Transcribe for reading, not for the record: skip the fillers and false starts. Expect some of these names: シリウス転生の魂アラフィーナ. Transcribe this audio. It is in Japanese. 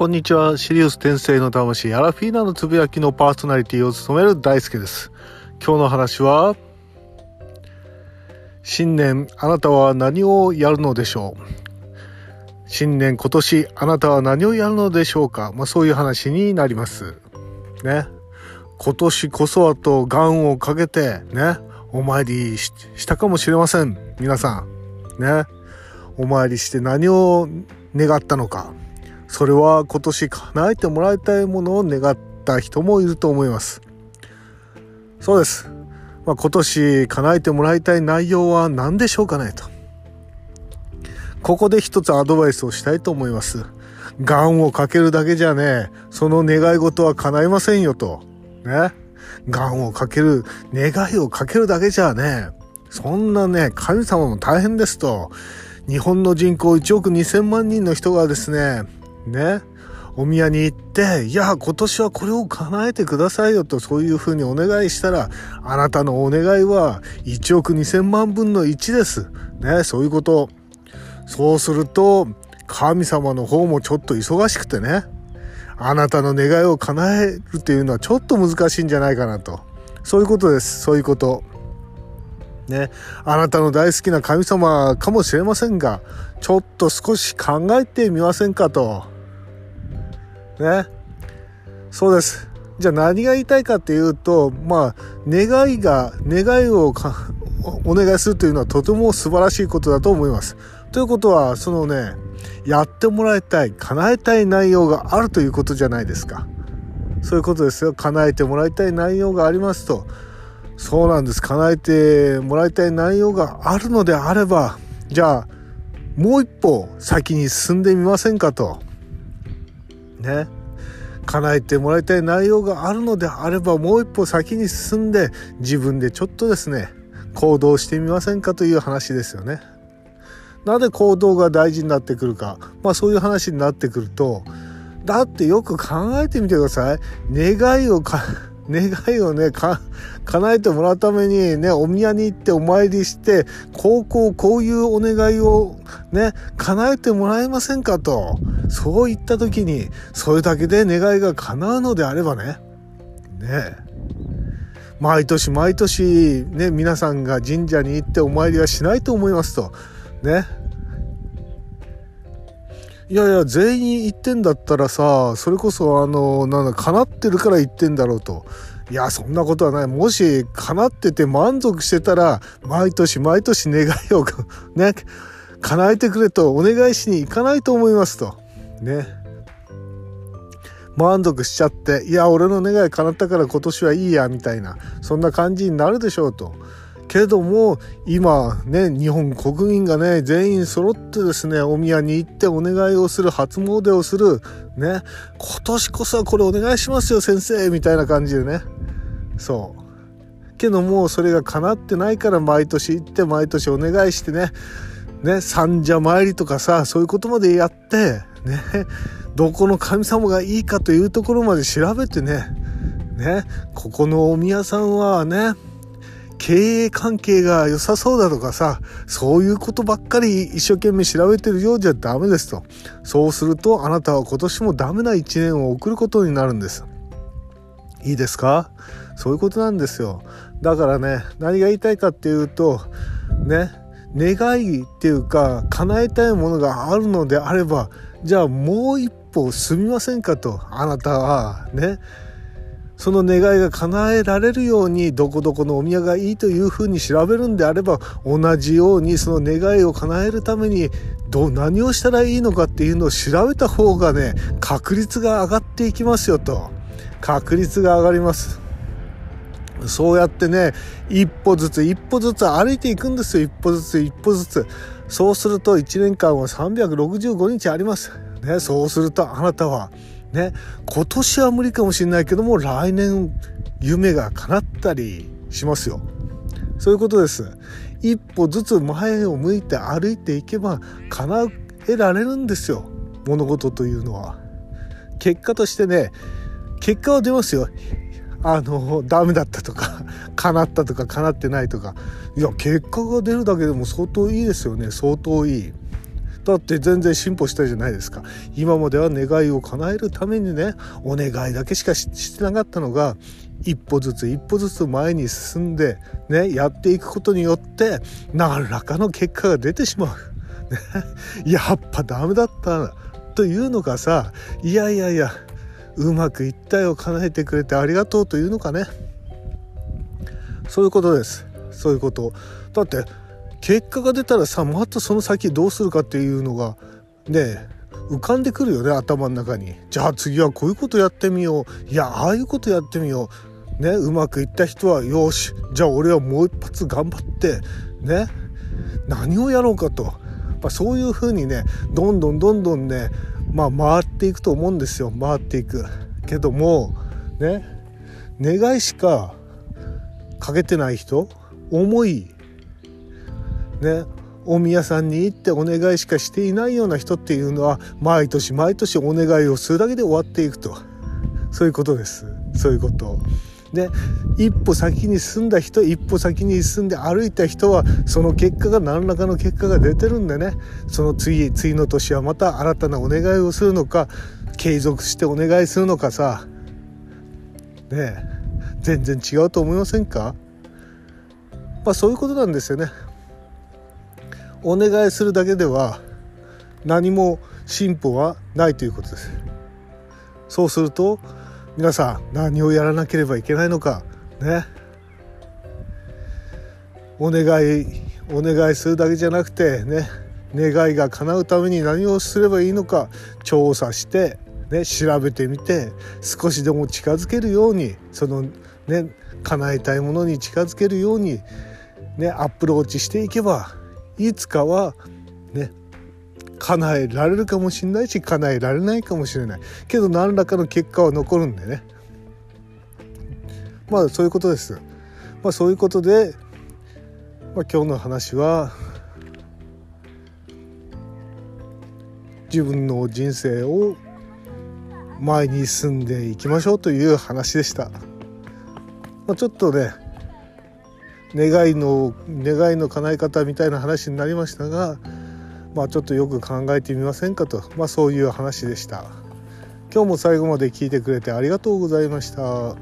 こんにちは。シリウス転生の魂アラフィーナのつぶやきのパーソナリティを務める大輔です。今日の話は、新年あなたは何をやるのでしょう。新年今年あなたは何をやるのでしょうか。そういう話になりますね。今年こそはと願をかけてね、お参り したかもしれません。皆さんね、お参りして何を願ったのか、それは今年叶えてもらいたいものを願った人もいると思います。そうです、今年叶えてもらいたい内容は何でしょうかねと、ここで一つアドバイスをしたいと思います。願をかけるだけじゃね、その願い事は叶いませんよとね。願をかける、願いをかけるだけじゃね、そんなね、神様も大変ですと。日本の人口1億2000万人の人がですね、お宮に行って、いや今年はこれを叶えてくださいよと、そういうふうにお願いしたら、あなたのお願いは1億2000万分の1ですね。そういうこと。そうすると神様の方もちょっと忙しくてね、あなたの願いを叶えるっていうのはちょっと難しいんじゃないかなと。そういうことです。そういうことね、あなたの大好きな神様かもしれませんが、ちょっと少し考えてみませんかとね。そうです。じゃあ何が言いたいかっていうと、願いをお願いするというのはとても素晴らしいことだと思います。ということは、そのね、やってもらいたい、叶えたい内容があるということじゃないですか。そういうことですよ。叶えてもらいたい内容がありますと。そうなんです。叶えてもらいたい内容があるのであれば、じゃあもう一歩先に進んでみませんかとね。叶えてもらいたい内容があるのであれば、もう一歩先に進んで自分でちょっとですね、行動してみませんかという話ですよね。なぜ行動が大事になってくるか、そういう話になってくると、だってよく考えてみてください。願いを叶えてもらうためにね、お宮に行ってお参りして、こういうお願いをね、叶えてもらえませんかと。そう言った時に、それだけで願いが叶うのであればね、毎年ね、皆さんが神社に行ってお参りはしないと思いますとね。いや全員行ってんだったらさ、それこそ叶ってるから行ってんだろうと。いやそんなことはない。もし叶ってて満足してたら、毎年願いをね、叶えてくれとお願いしに行かないと思いますとね。満足しちゃって、いや俺の願い叶ったから今年はいいやみたいな、そんな感じになるでしょうと。けれども今ね、日本国民がね、全員揃ってですね、お宮に行ってお願いをする、初詣をするね、今年こそはこれお願いしますよ先生みたいな感じでね。そうけども、それが叶ってないから、毎年行って毎年お願いしてね、三社参りとかさ、そういうことまでやってね、どこの神様がいいかというところまで調べてね、ここのお宮さんはね、経営関係が良さそうだとかさ、そういうことばっかり一生懸命調べてるようじゃダメですと。そうするとあなたは今年もダメな一年を送ることになるんです。いいですか。そういうことなんですよ。だからね、何が言いたいかっていうとね、願いっていうか叶えたいものがあるのであれば、じゃあもう一歩進みませんかと。あなたはね、その願いが叶えられるように、どこどこのお宮がいいというふうに調べるんであれば、同じようにその願いを叶えるために何をしたらいいのかっていうのを調べた方がね、確率が上がっていきますよと。確率が上がります。そうやってね、一歩ずつ歩いていくんですよ。一歩ずつ。そうすると1年間は365日ありますね。そうするとあなたはね、今年は無理かもしれないけども、来年夢が叶ったりしますよ。そういうことです。一歩ずつ前を向いて歩いていけば叶えられるんですよ、物事というのは。結果としてね、結果は出ますよ。ダメだったとか叶ったとか叶ってないとか、いや結果が出るだけでも相当いいですよね。相当いいだって全然進歩したじゃないですか。今までは願いを叶えるためにね、お願いだけしかしてなかったのが、一歩ずつ一歩ずつ前に進んでね、やっていくことによって何らかの結果が出てしまうやっぱダメだったというのかさ、いやいやいやうまくいったよ、叶えてくれてありがとうというのかね。そういうことです。そういうこと。だって結果が出たらさ、またその先どうするかっていうのがね浮かんでくるよね、頭の中に。じゃあ次はこういうことやってみよう、いやああいうことやってみようね。うまくいった人はよし、じゃあ俺はもう一発頑張ってね、何をやろうかと、そういう風にねどんどんどんどんね、回っていくと思うんですよ。回っていくけどもね、願いしかかけてない人、思いね、お宮さんに行ってお願いしかしていないような人っていうのは、毎年毎年お願いをするだけで終わっていくと、そういうことです。そういうことで、一歩先に進んだ人、一歩先に進んで歩いた人は、その結果が何らかの結果が出てるんでね、その次の年はまた新たなお願いをするのか、継続してお願いするのかさ、ねえ全然違うと思いませんか。そういうことなんですよね。お願いするだけでは何も進歩はないということです。そうすると皆さん何をやらなければいけないのかね。お願いするだけじゃなくてね、願いが叶うために何をすればいいのか調査してね、調べてみて、少しでも近づけるように、そのね叶えたいものに近づけるようにねアプローチしていけば、いつかはね叶えられるかもしれないし、叶えられないかもしれないけど、何らかの結果は残るんでね。そういうことです。そういうことで、今日の話は自分の人生を前に進んでいきましょうという話でした。ちょっとね願いの叶え方みたいな話になりましたが、ちょっとよく考えてみませんかと、そういう話でした。今日も最後まで聞いてくれてありがとうございました。